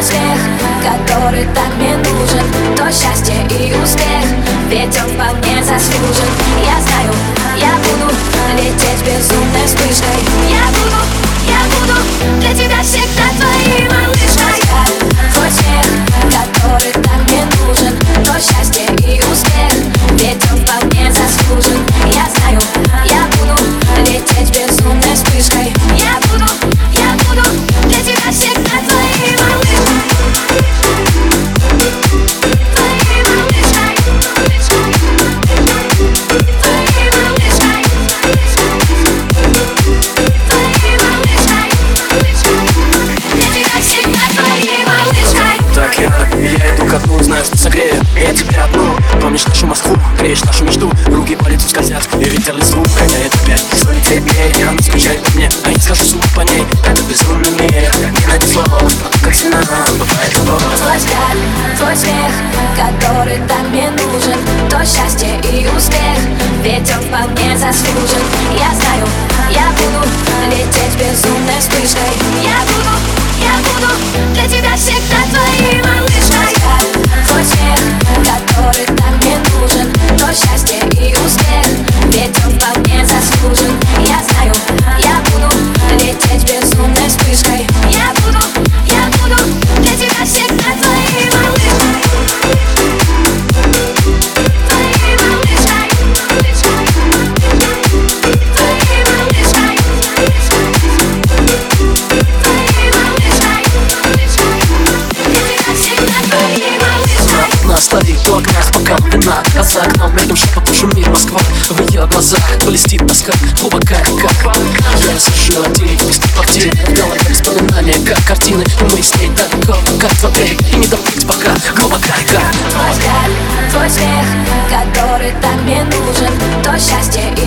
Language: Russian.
мой смех, который так мне нужен, то счастье и успех, ведь он вполне заслужен. Я знаю, я буду лететь безумной вспышкой. Я буду для тебя всегда твоей малышкой. Твой смех, который так мне нужен, то счастье и успех, ведь он вполне заслужен. Я знаю, я буду лететь безумной вспышкой. Я буду для тебя всегда твоей малышкой. Согрею я тебя одну. Помнишь нашу Москву, греешь нашу мечту. Руки по лицу скользят, и ветер листву. Хотя это 5 дней, она скучает по мне, а я скажу суп по ней. Это безумный мир, не найти слов, как стена, бывает любовь. Твой взгляд, твой смех, который так мне нужен, то счастье и успех, ведь он вполне заслужен. Я знаю, я буду лететь безумной вспышкой. Я буду для тебя всегда твоей малышкой. Твой смех, который так мне нужен, то счастье и успех, ведь он вполне заслужен. Я знаю, я буду лететь безумной вспышкой. Я буду для тебя всегда твоей малышкой. Стоит у окна, пока вина за окном, рядом шепотом шумит Москва. В ее глазах блестит тоска, глубокая, как вода. Я сижу один, без квартиры, в голове воспоминания, как картины. Мы с ней так глупо, как в апреле, и не добыть пока, глубокая, как. Твой взгляд, твой смех, который так мне нужен, то счастье